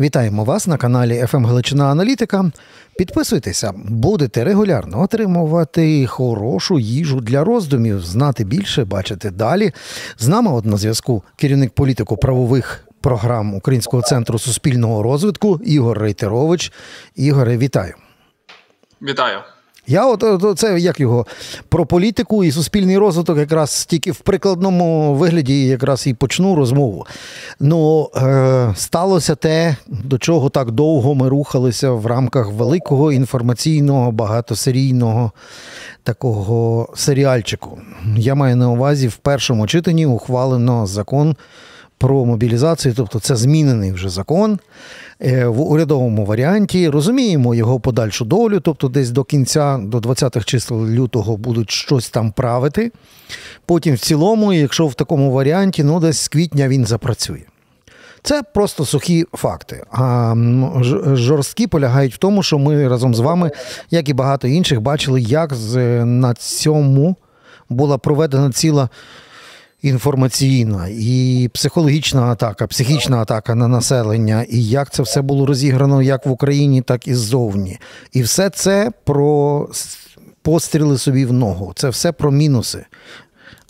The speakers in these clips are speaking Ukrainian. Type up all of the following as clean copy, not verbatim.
Вітаємо вас на каналі ФМ Галичина Аналітика. Підписуйтеся, будете регулярно отримувати хорошу їжу для роздумів, знати більше, бачити далі. З нами от на зв'язку керівник політико-правових програм Українського центру суспільного розвитку Ігор Рейтерович. Ігоре, вітаю. Вітаю. Я це як його про політику і суспільний розвиток якраз тільки в прикладному вигляді якраз і почну розмову. Ну, сталося те, до чого так довго ми рухалися в рамках великого інформаційного, багатосерійного такого серіальчику. Я маю на увазі, в першому читанні ухвалено закон про мобілізацію, тобто це змінений вже закон в урядовому варіанті. Розуміємо його подальшу долю, тобто десь до кінця, до 20-х чисел лютого будуть щось там правити. Потім в цілому, якщо в такому варіанті, ну десь з квітня він запрацює. Це просто сухі факти. А жорсткі полягають в тому, що ми разом з вами, як і багато інших, бачили, як на цьому була проведена ціла інформаційна і психічна атака на населення, і як це все було розіграно як в Україні, так і ззовні. І все це про постріли собі в ногу, це все про мінуси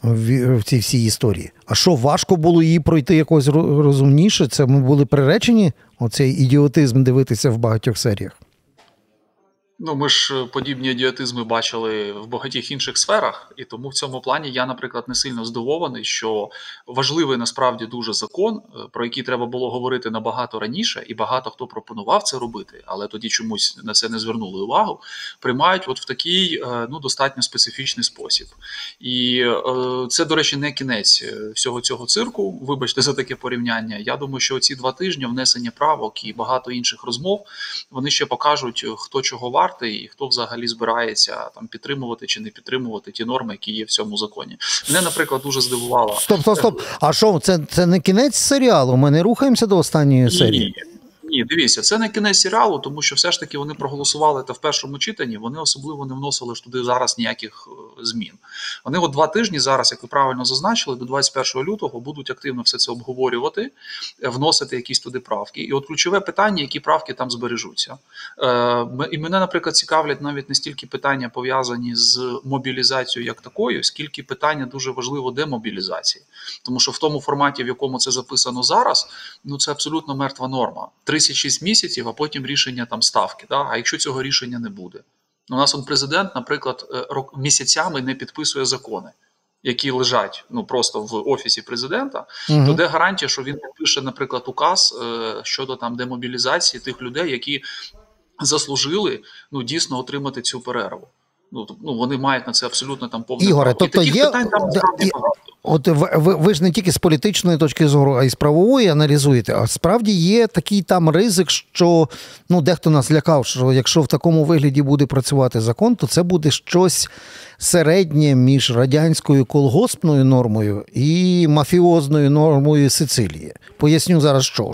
в цій всій історії. А що, важко було її пройти якось розумніше? Це ми були приречені, оцей ідіотизм дивитися в багатьох серіях? Ну, ми ж подібні ідіотизми бачили в багатьох інших сферах, і тому в цьому плані я, наприклад, не сильно здивований, що важливий насправді дуже закон, про який треба було говорити набагато раніше, і багато хто пропонував це робити, але тоді чомусь на це не звернули увагу, приймають от в такий, ну, достатньо специфічний спосіб. І це, до речі, не кінець всього цього цирку, вибачте за таке порівняння. Я думаю, що ці 2 тижні внесення правок і багато інших розмов, вони ще покажуть, хто чого варто і хто взагалі збирається там підтримувати чи не підтримувати ті норми, які є в цьому законі. Мене, наприклад, дуже здивувало. Стоп. А що, це не кінець серіалу? Ми не рухаємося до останньої серії? Ні, дивіться, це не кінець серіалу, тому що все ж таки вони проголосували та в першому читанні, вони особливо не вносили ж туди зараз ніяких змін. Вони от 2 тижні зараз, як ви правильно зазначили, до 21 лютого будуть активно все це обговорювати, вносити якісь туди правки. І от ключове питання, які правки там збережуться. І мене, наприклад, цікавлять навіть не стільки питання, пов'язані з мобілізацією як такою, скільки питання дуже важливо демобілізації. Тому що в тому форматі, в якому це записано зараз, ну це абсолютно мертва норма. 36 місяців, а потім рішення там ставки. Да? А якщо цього рішення не буде? У нас он президент, наприклад, місяцями не підписує закони, які лежать ну просто в офісі президента, то де гарантія, що він підпише, наприклад, указ щодо там демобілізації тих людей, які заслужили ну дійсно отримати цю перерву. Ну, вони мають на це абсолютно там повне право. Ігоре, тобто є... Питань там справді багато. От ви ж не тільки з політичної точки зору, а й з правової аналізуєте. А справді є такий там ризик, що ну дехто нас лякав, що якщо в такому вигляді буде працювати закон, то це буде щось середнє між радянською колгоспною нормою і мафіозною нормою Сицилії. Поясню зараз, що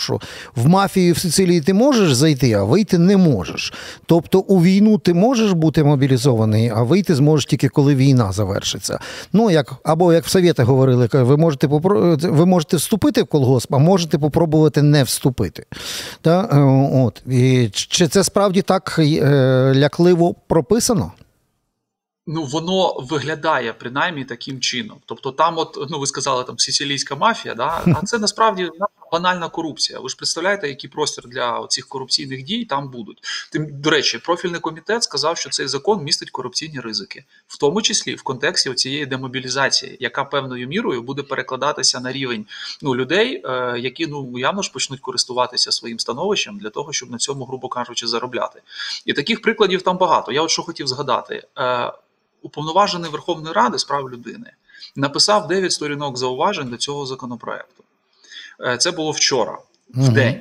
в мафію в Сицилії ти можеш зайти, а вийти не можеш. Тобто у війну ти можеш бути мобілізований, а вийти зможеш тільки коли війна завершиться. Ну, як або як в Совєтах говорили, ви можете вступити в колгосп, а можете попробувати не вступити. Та? От. І чи це справді так лякливо прописано? Ну, воно виглядає, принаймні, таким чином. Тобто там, от, ну, ви сказали, там, сицилійська мафія, да? А це, насправді, банальна корупція. Ви ж представляєте, який простір для цих корупційних дій там будуть. Тим, до речі, профільний комітет сказав, що цей закон містить корупційні ризики. В тому числі в контексті цієї демобілізації, яка певною мірою буде перекладатися на рівень ну, людей, які, ну, явно ж почнуть користуватися своїм становищем для того, щоб на цьому, грубо кажучи, заробляти. І таких прикладів там багато. Я от що хотів згадати. Уповноважений Верховної Ради з прав людини написав 9 сторінок зауважень до цього законопроекту. Це було вчора, в день.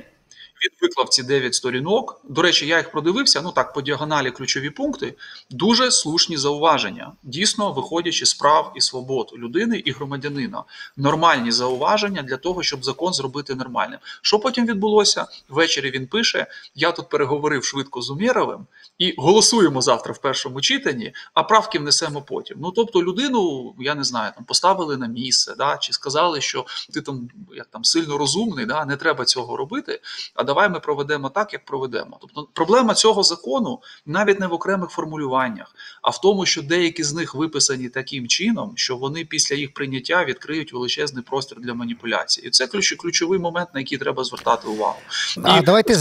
Він виклав ці 9 сторінок. До речі, я їх продивився, ну так, по діагоналі ключові пункти. Дуже слушні зауваження, дійсно виходячи з прав і свобод людини і громадянина. Нормальні зауваження для того, щоб закон зробити нормальним. Що потім відбулося? Ввечері він пише, я тут переговорив швидко з Умєровим і голосуємо завтра в першому читанні, а правки внесемо потім. Ну тобто людину, я не знаю, там поставили на місце, да, чи сказали, що ти там, як там сильно розумний, да, не треба цього робити, а давай ми проведемо так, як проведемо. Тобто проблема цього закону навіть не в окремих формулюваннях, а в тому, що деякі з них виписані таким чином, що вони після їх прийняття відкриють величезний простір для маніпуляцій. І це ключовий момент, на який треба звертати увагу. А давайте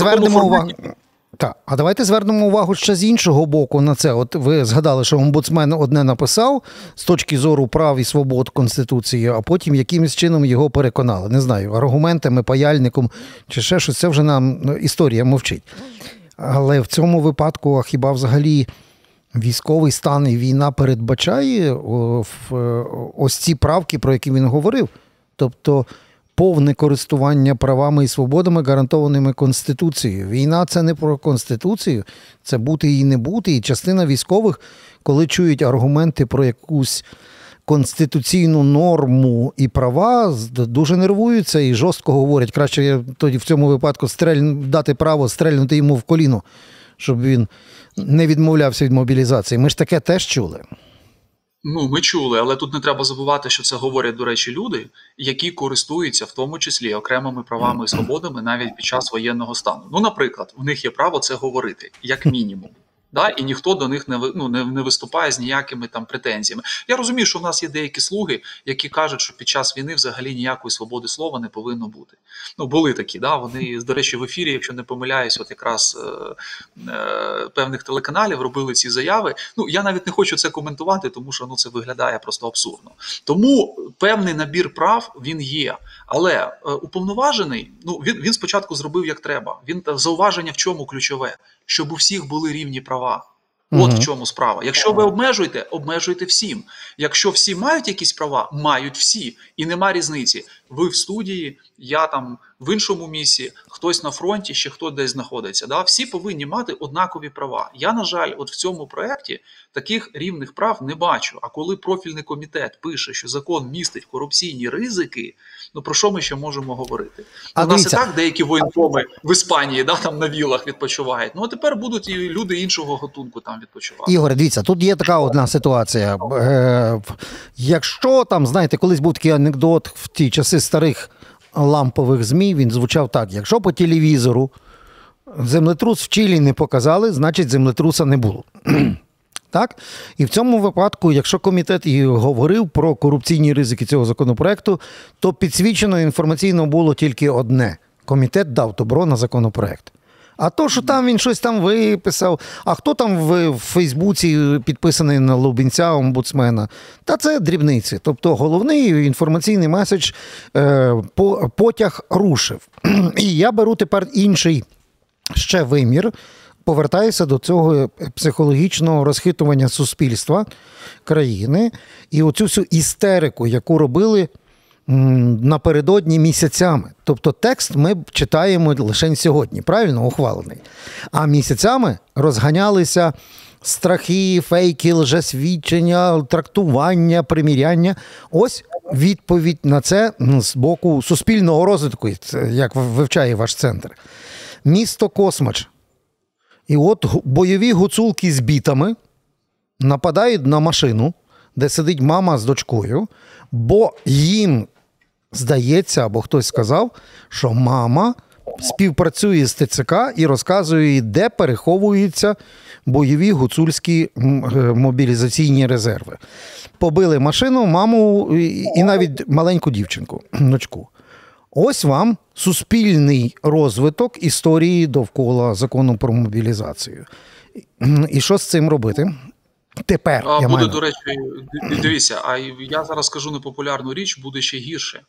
звернемо увагу ще з іншого боку на це. От ви згадали, що омбудсмен одне написав з точки зору прав і свобод Конституції, а потім якимось чином його переконали. Не знаю, аргументами, паяльником чи ще щось. Це вже нам історія мовчить. Але в цьому випадку, а хіба взагалі військовий стан і війна передбачає ось ці правки, про які він говорив? Тобто повне користування правами і свободами, гарантованими Конституцією. Війна – це не про Конституцію, це бути і не бути. І частина військових, коли чують аргументи про якусь конституційну норму і права, дуже нервуються і жорстко говорять. Краще тоді в цьому випадку дати право стрельнути йому в коліно, щоб він не відмовлявся від мобілізації. Ми ж таке теж чули. Ну, ми чули, але тут не треба забувати, що це говорять, до речі, люди, які користуються в тому числі окремими правами і свободами навіть під час воєнного стану. Ну, наприклад, у них є право це говорити, як мінімум. Да? І ніхто до них не виступає з ніякими там претензіями. Я розумію, що в нас є деякі слуги, які кажуть, що під час війни взагалі ніякої свободи слова не повинно бути. Ну, були такі, да? Вони, до речі, в ефірі, якщо не помиляюсь, от якраз певних телеканалів робили ці заяви. Ну, я навіть не хочу це коментувати, тому що це виглядає просто абсурдно. Тому певний набір прав він є. Але уповноважений, він спочатку зробив як треба. Він зауваження в чому ключове? Щоб у всіх були рівні права. От в чому справа. Якщо ви обмежуєте, обмежуйте всім. Якщо всі мають якісь права, мають всі. І нема різниці. Ви в студії, я там в іншому місці, хтось на фронті, ще хтось десь знаходиться. Да? Всі повинні мати однакові права. Я, на жаль, от в цьому проєкті таких рівних прав не бачу. А коли профільний комітет пише, що закон містить корупційні ризики, про що ми ще можемо говорити? У нас і так деякі воєнкоми в Іспанії там на вілах відпочивають. А тепер будуть і люди іншого гатунку там відпочивати. Ігор, дивіться, тут є така одна ситуація. Якщо там, знаєте, колись був такий анекдот в ті часи старих лампових ЗМІ, він звучав так: якщо по телевізору землетрус в Чилі не показали, значить землетруса не було. Так? І в цьому випадку, якщо комітет і говорив про корупційні ризики цього законопроекту, то підсвічено інформаційно було тільки одне: комітет дав добро на законопроект. А то, що там він щось там виписав, а хто там в Фейсбуці підписаний на Лубінця, омбудсмена, та це дрібниці. Тобто головний інформаційний меседж потяг рушив. І я беру тепер інший ще вимір, повертаюся до цього психологічного розхитування суспільства країни і оцю всю істерику, яку робили напередодні місяцями. Тобто текст ми читаємо лише сьогодні, правильно, ухвалений. А місяцями розганялися страхи, фейки, лжесвідчення, трактування, приміряння. Ось відповідь на це з боку суспільного розвитку, як вивчає ваш центр. Місто Космач. І от бойові гуцулки з бітами нападають на машину, де сидить мама з дочкою, бо їм здається, або хтось сказав, що мама співпрацює з ТЦК і розказує, де переховуються бойові гуцульські мобілізаційні резерви. Побили машину, маму і навіть маленьку дівчинку, дочку. Ось вам суспільний розвиток історії довкола закону про мобілізацію. І що з цим робити? Тепер, до речі, дивіться, я зараз скажу непопулярну річ, буде ще гірше.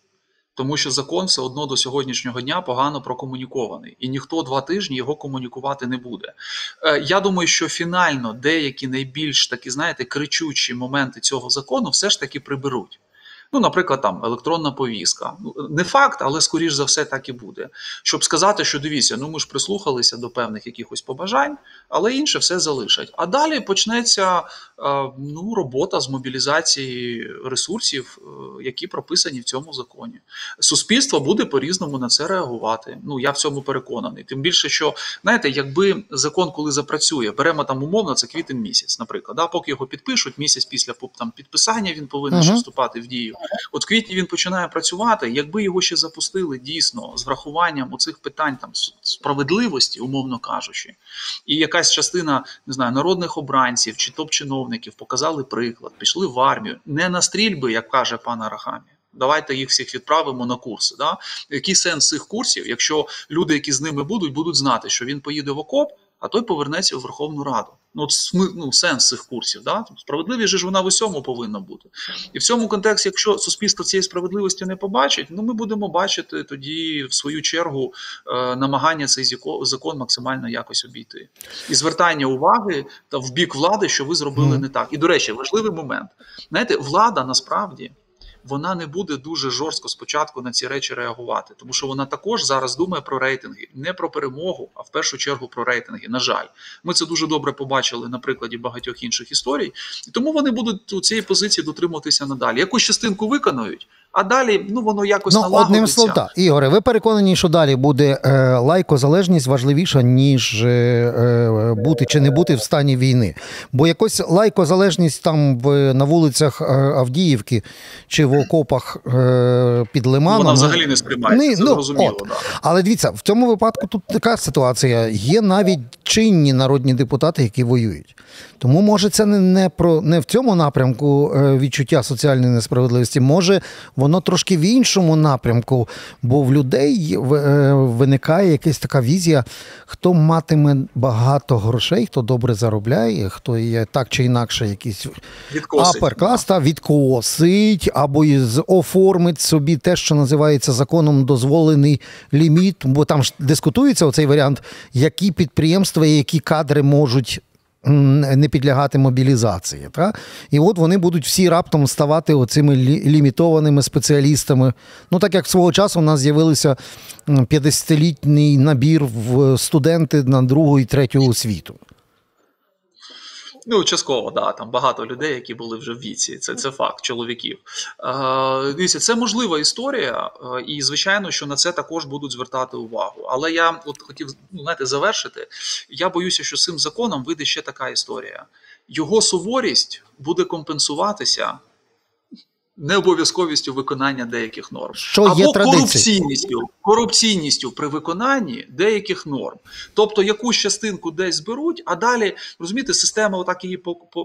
Тому що закон все одно до сьогоднішнього дня погано прокомунікований. І ніхто 2 тижні його комунікувати не буде. Я думаю, що фінально деякі найбільш такі, знаєте, кричучі моменти цього закону все ж таки приберуть. Наприклад, там електронна повістка. Не факт, але, скоріш за все, так і буде. Щоб сказати, що дивіться, ми ж прислухалися до певних якихось побажань, але інше все залишать. А далі почнеться робота з мобілізації ресурсів, які прописані в цьому законі. Суспільство буде по-різному на це реагувати. Я в цьому переконаний. Тим більше, що, знаєте, якби закон коли запрацює, беремо там умовно, це квітень місяць, наприклад. Поки його підпишуть, місяць після підписання він повинен вступати в дію. От в квітні він починає працювати. Якби його ще запустили дійсно з врахуванням оцих питань там справедливості, умовно кажучи, і якась частина, не знаю, народних обранців чи топ-чиновників показали приклад, пішли в армію, не на стрільби, як каже пан Арахамія. Давайте їх всіх відправимо на курси. Да? Який сенс цих курсів, якщо люди, які з ними будуть, будуть знати, що він поїде в окоп, а той повернеться у Верховну Раду. Ну, сенс цих курсів. Да? Справедливість ж вона в усьому повинна бути. І в цьому контексті, якщо суспільство цієї справедливості не побачить, ну, ми будемо бачити тоді, в свою чергу, намагання цей закон максимально якось обійти. І звертання уваги та в бік влади, що ви зробили не так. І, до речі, важливий момент. Знаєте, влада насправді вона не буде дуже жорстко спочатку на ці речі реагувати, тому що вона також зараз думає про рейтинги. Не про перемогу, а в першу чергу про рейтинги, на жаль. Ми це дуже добре побачили на прикладі багатьох інших історій, і тому вони будуть у цієї позиції дотримуватися надалі. Якусь частинку виконують, а далі ну, воно якось налагодиться. Одним словом, так. Ігоре, ви переконані, що далі буде лайкозалежність важливіша, ніж бути чи не бути в стані війни? Бо якось лайкозалежність там на вулицях Авдіївки чи в окопах під Лиманом... Вона взагалі не сприймається, це зрозуміло. Да. Але дивіться, в цьому випадку тут така ситуація. Є навіть чинні народні депутати, які воюють. Тому, може, це не в цьому напрямку відчуття соціальної несправедливості, може... Воно трошки в іншому напрямку, бо в людей виникає якась така візія, хто матиме багато грошей, хто добре заробляє, хто є так чи інакше якийсь апер-клас, та відкосить або оформить собі те, що називається законом дозволений ліміт, бо там ж дискутується оцей варіант, які підприємства і які кадри можуть не підлягати мобілізації. Та? І от вони будуть всі раптом ставати оцими лімітованими спеціалістами. Ну, так як свого часу у нас з'явилися 50-літній набір в студенти на другу і третю освіту. Ну, частково, да, там багато людей, які були вже в віці, це факт, чоловіків. Дивіться, це можлива історія, і, звичайно, що на це також будуть звертати увагу. Але я от хотів, знаєте, завершити. Я боюся, що з цим законом вийде ще така історія. Його суворість буде компенсуватися необов'язковістю виконання деяких норм. Що або є корупційністю при виконанні деяких норм. Тобто якусь частинку десь зберуть, а далі, розумієте, система отак її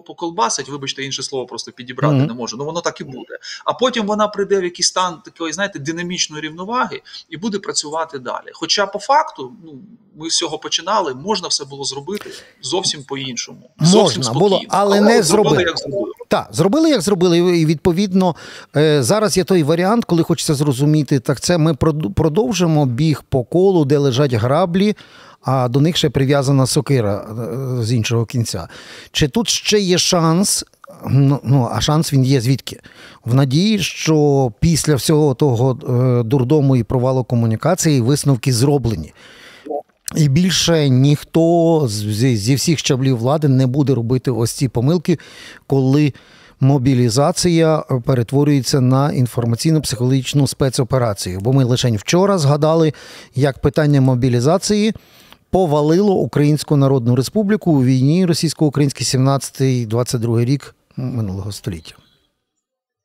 поколбасить, вибачте, інше слово просто підібрати не можу, ну воно так і буде. А потім вона прийде в якийсь стан такої, знаєте, динамічної рівноваги і буде працювати далі. Хоча по факту, ну, ми з цього починали, можна все було зробити зовсім по-іншому. Зовсім можна було, але не зробили. Так, зробили, як зробили, і відповідно зараз є той варіант, коли хочеться зрозуміти, так це ми продовжимо біг по колу, де лежать граблі, а до них ще прив'язана сокира з іншого кінця. Чи тут ще є шанс, ну а шанс він є звідки? В надії, що після всього того дурдому і провалу комунікації висновки зроблені. І більше ніхто зі всіх щаблів влади не буде робити ось ці помилки, коли мобілізація перетворюється на інформаційно-психологічну спецоперацію. Бо ми лише вчора згадали, як питання мобілізації повалило Українську Народну Республіку у війні російсько-українській 17-22 рік минулого століття.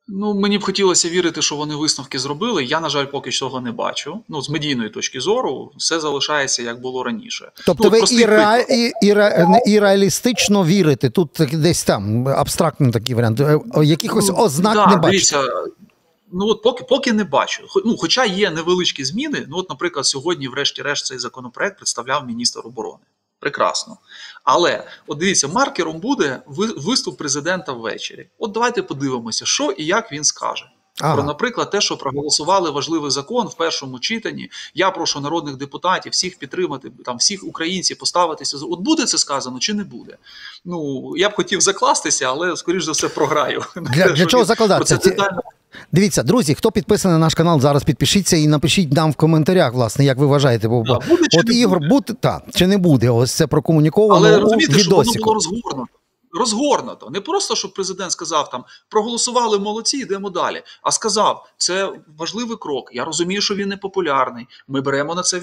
Ну, мені б хотілося вірити, що вони висновки зробили. Я, на жаль, поки цього не бачу. Ну, з медійної точки зору все залишається, як було раніше. Тобто ви і реалістично вірите? Тут десь там абстрактний такий варіант. Якихось ознак не бачите? Дивіться, ну, от поки не бачу. Ну, хоча є невеличкі зміни. Ну, от, наприклад, сьогодні, врешті-решт, цей законопроект представляв міністр оборони. Прекрасно. Але, от дивіться, маркером буде виступ президента ввечері. От давайте подивимося, що і як він скаже. Про, наприклад, те, що проголосували важливий закон в першому читанні. Я прошу народних депутатів всіх підтримати, там, всіх українців поставитися. От буде це сказано чи не буде? Ну, я б хотів закластися, але, скоріш за все, програю. Для чого закладатися? Дивіться, друзі, хто підписаний на наш канал, зараз підпишіться і напишіть нам в коментарях, власне, як ви вважаєте. Бо буде, чи не буде? Ігор, чи не буде? Ось це прокомуніковано у відосіку. Але розумієте, що воно було розгорнуто. розгорнуто. Не просто, щоб президент сказав там, проголосували молодці, йдемо далі, а сказав, це важливий крок, я розумію, що він не популярний, ми беремо на це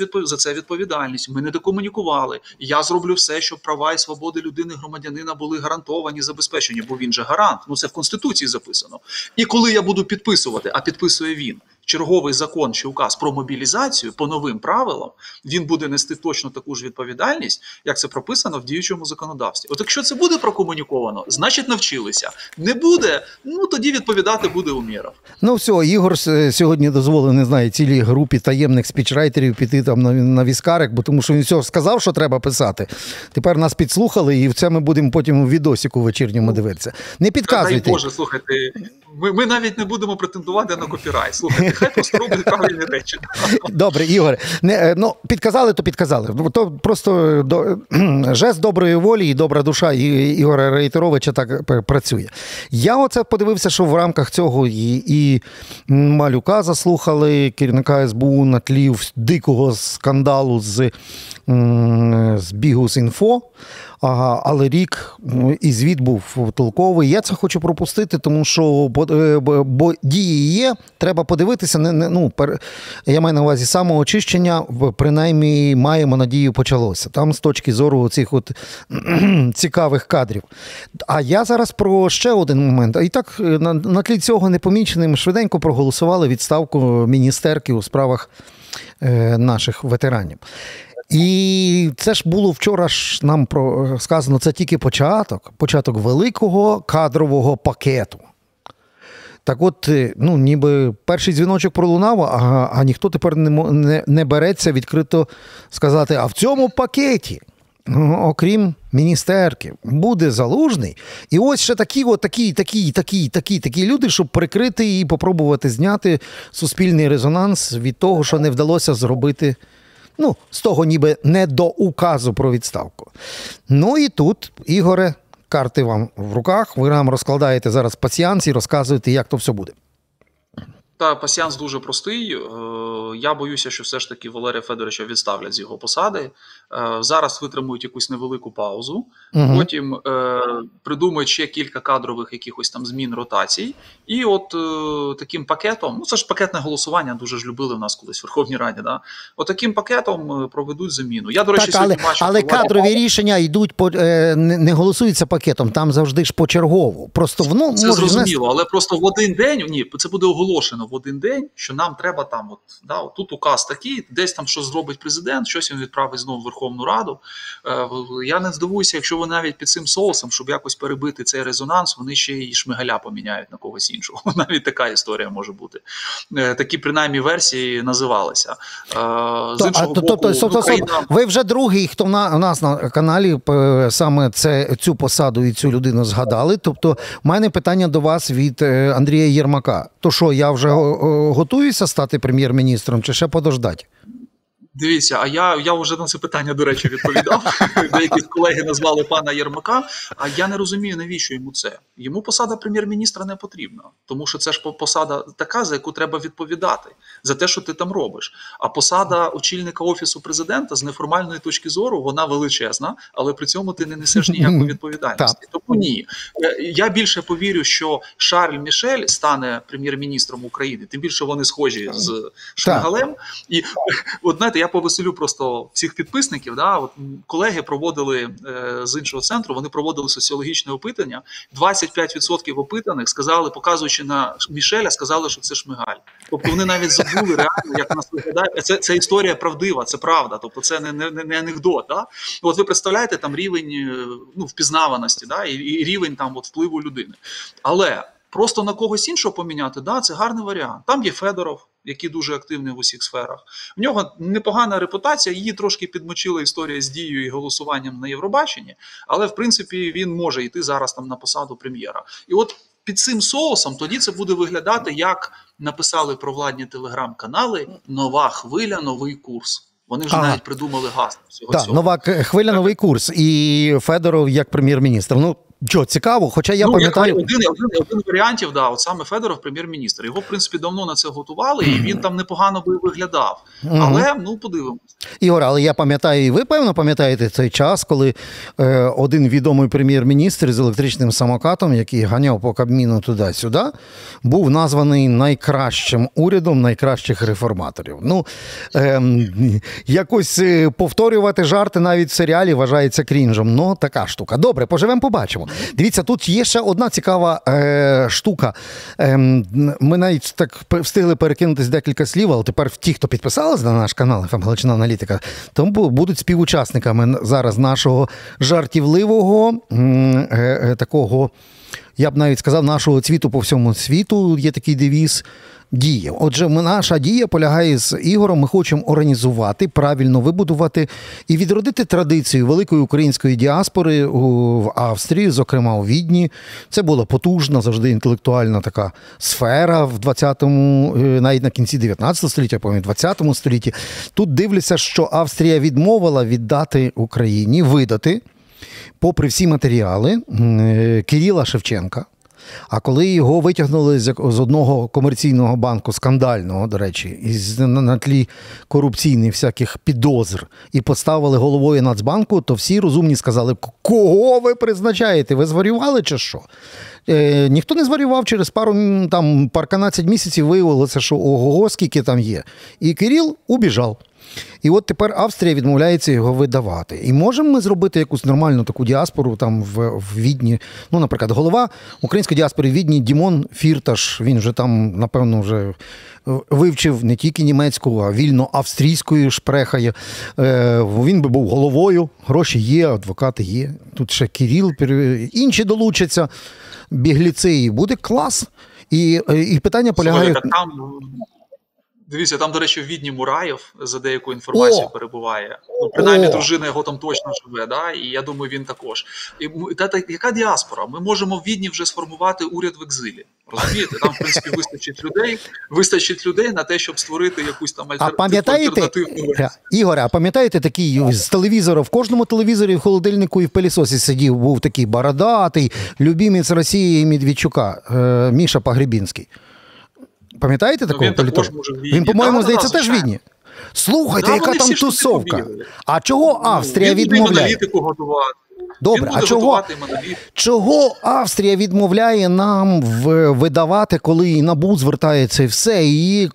відповідальність, ми не докомунікували, я зроблю все, щоб права і свободи людини, громадянина були гарантовані, забезпечені, бо він же гарант, ну це в Конституції записано. І коли я буду підписувати, а підписує він, черговий закон чи указ про мобілізацію по новим правилам, він буде нести точно таку ж відповідальність, як це прописано в діючому законодавстві. От якщо це буде прокомуніковано, значить навчилися. Не буде, ну тоді відповідати буде Умєров. Ну все, Ігор сьогодні дозволив, не знаю, цілій групі таємних спічрайтерів піти там на віскарик, бо тому що він все сказав, що треба писати. Тепер нас підслухали, і це ми будемо потім у відосіку вечірньому дивитися. Не підказуйте. Дай Боже, слухайте, ми навіть не будемо претендувати на копірайт, слухайте. Хай просто роблять правильні речі. Добре, Ігоре. Ну, підказали, то підказали. То просто жест доброї волі і добра душа Ігоря Рейтеровича так працює. Я оце подивився, що в рамках цього і Малюка заслухали, керівника СБУ на тлі дикого скандалу з Бігус.Інфо. Ага, але рік і звіт був толковий. Я це хочу пропустити, тому що бо дії є, треба подивитися. Я маю на увазі самоочищення, принаймні, маємо надію, почалося. Там з точки зору цих от цікавих кадрів. А я зараз про ще один момент. І так на тлі цього непоміченим швиденько проголосували відставку міністерки у справах наших ветеранів. І це ж було вчора ж нам сказано, це тільки початок великого кадрового пакету. Так от, ну, ніби перший дзвіночок пролунав, а ніхто тепер не береться відкрито сказати, а в цьому пакеті, окрім міністерки, буде Залужний. І ось ще такі люди, щоб прикрити і попробувати зняти суспільний резонанс від того, що не вдалося зробити. Ну, з того ніби не до указу про відставку. Ну і тут, Ігоре, карти вам в руках, ви нам розкладаєте зараз пасьянс і розказуєте, як то все буде. Та пасьянс дуже простий. Я боюся, що все ж таки Валерія Федоровича відставлять з його посади. Зараз витримують якусь невелику паузу. Потім придумають ще кілька кадрових якихось там змін, ротацій. І от таким пакетом, ну це ж пакетне голосування, дуже ж любили в нас колись в Верховній Раді, да? От таким пакетом проведуть заміну. Я, до речі, сьогодні бачу... Але кадрові рішення йдуть, не голосуються пакетом, там завжди ж почергово. Це зрозуміло, але просто в один день, ні, це буде оголошено в один день, що нам треба там, от, да, от тут указ такий, десь там щось зробить президент, щось він відправить знову в Верховну Раду. Я не здивуюся, якщо вони навіть під цим соусом, щоб якось перебити цей резонанс, вони ще й Шмигаля поміняють на когось іншого. Навіть така історія може бути. Такі, принаймні, версії називалися. Ви вже другий, хто у нас на каналі саме цю посаду і цю людину згадали. Тобто, в мене питання до вас від Андрія Єрмака. То що, я вже готуюся стати прем'єр-міністром чи ще подождати? Дивіться, а я вже на це питання, до речі, відповідав. Деякі колеги назвали пана Єрмака, а я не розумію, навіщо йому це. Йому посада прем'єр-міністра не потрібна, тому що це ж посада така, за яку треба відповідати, за те, що ти там робиш. А посада очільника Офісу Президента з неформальної точки зору, вона величезна, але при цьому ти не несеш ніякої відповідальності. Тому ні. Я більше повірю, що Шарль Мішель стане прем'єр-міністром України, тим більше вони схожі з Шмигалем. І от, знаєте, я повеселю просто всіх підписників. Да? От колеги проводили з іншого центру, вони проводили соціологічне опитання. 25% опитаних сказали, показуючи на Мішеля, сказали, що це Шмигаль. Тобто вони навіть забули реально, як нас виглядає. Це історія правдива, це правда, тобто це не анекдот. Да? От ви представляєте там рівень, ну, впізнаваності, да? і рівень там, от, впливу людини. Але просто на когось іншого поміняти, да, це гарний варіант. Там є Федоров, який дуже активний в усіх сферах. В нього непогана репутація, її трошки підмочила історія з дією і голосуванням на Євробаченні, але, в принципі, він може йти зараз там на посаду прем'єра. І от під цим соусом тоді це буде виглядати, як написали провладні телеграм-канали, нова хвиля, новий курс. Вони вже навіть придумали гасло всього цього. Нова хвиля, новий курс. І Федоров як прем'єр-міністр. Ну, Чо, цікаво, хоча я пам'ятаю... Один варіантів, да, от саме Федоров, прем'єр-міністр. Його, в принципі, давно на це готували, і він там непогано би виглядав. Але, ну, подивимось. Ігор, але я пам'ятаю, і ви, певно, пам'ятаєте цей час, коли один відомий прем'єр-міністр з електричним самокатом, який ганяв по Кабміну туди-сюди, був названий найкращим урядом найкращих реформаторів. Ну, якось повторювати жарти навіть в серіалі вважається крінжем. Ну, така штука. Добре, поживемо, побачимо. Дивіться, тут є ще одна цікава штука. Ми навіть так встигли перекинутись декілька слів, але тепер ті, хто підписалися на наш канал ФМ Галичина Аналітика, там будуть співучасниками зараз нашого жартівливого такого, я б навіть сказав, нашого цвіту по всьому світу. Є такий девіз дії. Отже, наша дія полягає з Ігором. Ми хочемо організувати, правильно вибудувати і відродити традицію великої української діаспори в Австрії, зокрема у Відні. Це була потужна, завжди інтелектуальна така сфера в 20-му, навіть на кінці 19 століття, по-моєму, 20 столітті. Тут дивлюся, що Австрія відмовила віддати Україні, видати, попри всі матеріали, Кирила Шевченка. А коли його витягнули з одного комерційного банку, скандального, до речі, на тлі корупційних всяких підозр, і поставили головою Нацбанку, то всі розумні сказали, кого ви призначаєте, ви зварювали чи що? Ніхто не зварював, через парканадцять місяців виявилося, що ого-го, скільки там є. І Кирил убіжав. І от тепер Австрія відмовляється його видавати. І можемо ми зробити якусь нормальну таку діаспору там в Відні? Ну, наприклад, голова української діаспори в Відні Дімон Фірташ, він вже там, напевно, вже вивчив не тільки німецьку, а вільно австрійською шпрехає. Він би був головою, гроші є, адвокати є. Тут ще Кирил, інші долучаться, бігліцеї. Буде клас. І питання полягає... Дивіться, там, до речі, в Відні Мураєв за деяку інформацію перебуває. Ну, принаймні, дружина його там точно живе, да? І я думаю, він також. І яка діаспора? Ми можемо в Відні вже сформувати уряд в екзилі. Розумієте? Там, в принципі, вистачить людей на те, щоб створити якусь там альтернативну версію. Ігоре, а пам'ятаєте, такий з телевізора, в кожному телевізорі, в холодильнику і в пилісосі сидів, був такий бородатий, любімець Росії і Медведчука, Міша Пагрибінський. Пам'ятаєте такого політика? Він, по-моєму, здається, теж в Відні. Слухайте, яка там тусовка. А чого Австрія відмовляє? Добре, а чого Австрія відмовляє нам видавати, коли і НАБУ звертається, і все, і,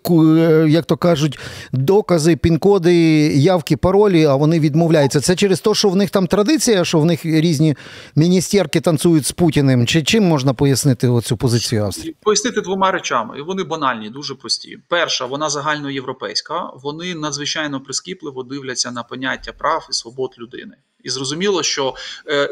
як то кажуть, докази, пін-коди, явки, паролі, а вони відмовляються? Це через те, що в них там традиція, що в них різні міністерки танцюють з Путіним? Чи чим можна пояснити оцю позицію Австрії? Пояснити двома речами. І вони банальні, дуже прості. Перша, вона загальноєвропейська. Вони надзвичайно прискіпливо дивляться на поняття прав і свобод людини. І зрозуміло, що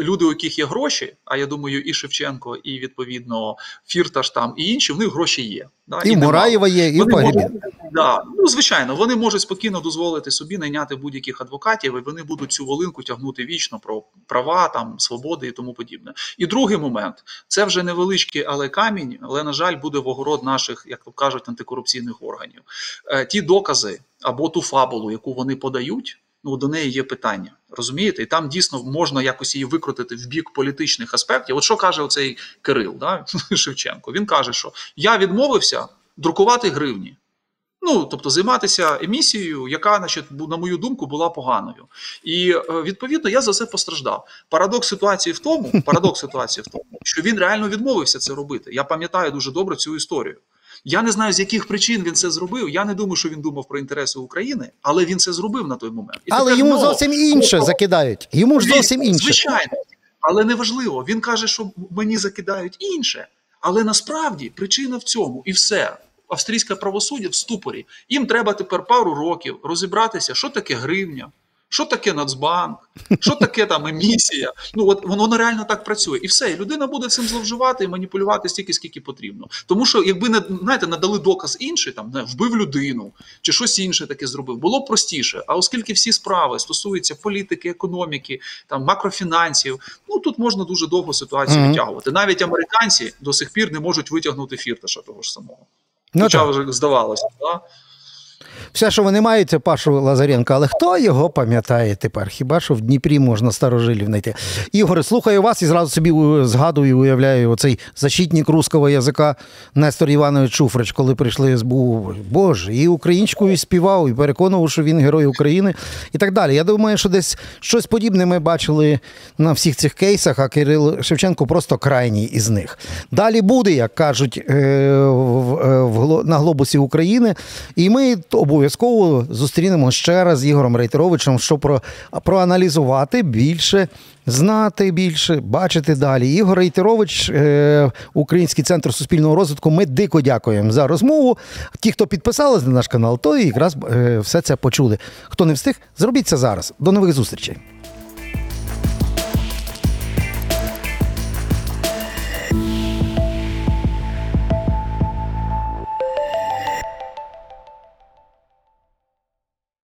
люди, у яких є гроші, а я думаю, і Шевченко, і, відповідно, Фірташ там, і інші, в них гроші є. Да? І Мураєва є, і Пагрібін. Да. Ну, звичайно, вони можуть спокійно дозволити собі найняти будь-яких адвокатів, і вони будуть цю волинку тягнути вічно про права, там, свободи і тому подібне. І другий момент. Це вже невеличкий, але камінь, але, на жаль, буде в огород наших, як то кажуть, антикорупційних органів. Ті докази або ту фабулу, яку вони подають, ну, до неї є питання, розумієте? І там дійсно можна якось її викрутити в бік політичних аспектів. От що каже оцей Кирил, да? Шевченко? Він каже, що я відмовився друкувати гривні. Ну, тобто займатися емісією, яка, значить, на мою думку, була поганою. І, відповідно, я за це постраждав. Парадокс ситуації в тому, що він реально відмовився це робити. Я пам'ятаю дуже добре цю історію. Я не знаю, з яких причин він це зробив. Я не думаю, що він думав про інтереси України, але він це зробив на той момент. Але йому зовсім інше закидають. Йому ж зовсім інше. Звичайно, але неважливо. Він каже, що мені закидають інше. Але насправді причина в цьому. І все. Австрійське правосуддя в ступорі. Їм треба тепер пару років розібратися, що таке гривня, що таке Нацбанк, що таке там емісія. Ну, от воно реально так працює. І все, і людина буде цим зловживати і маніпулювати стільки, скільки потрібно. Тому що, якби, знаєте, надали доказ інший, там, вбив людину, чи щось інше таке зробив, було б простіше. А оскільки всі справи стосуються політики, економіки, там, макрофінансів, ну, тут можна дуже довго ситуацію витягувати. Навіть американці до сих пір не можуть витягнути Фірташа того ж самого. Хоча вже здавалося, так? Все, що вони мають, це Пашу Лазаренко, але хто його пам'ятає тепер? Хіба що в Дніпрі можна старожилів знайти. Ігор, слухаю вас і зразу собі згадую і уявляю оцей защитник руського язика Нестор Іванович Шуфрич, коли прийшли СБУ. Боже, і українською співав, і переконував, що він герой України і так далі. Я думаю, що десь щось подібне ми бачили на всіх цих кейсах, а Кирило Шевченко просто крайній із них. Далі буде, як кажуть, на глобусі України, і ми обов'язково зустрінемо ще раз з Ігорем Рейтеровичем, щоб проаналізувати більше, знати більше, бачити далі. Ігор Рейтерович, Український центр суспільного розвитку, ми дико дякуємо за розмову. Ті, хто підписались на наш канал, то якраз все це почули. Хто не встиг, зробіть це зараз. До нових зустрічей.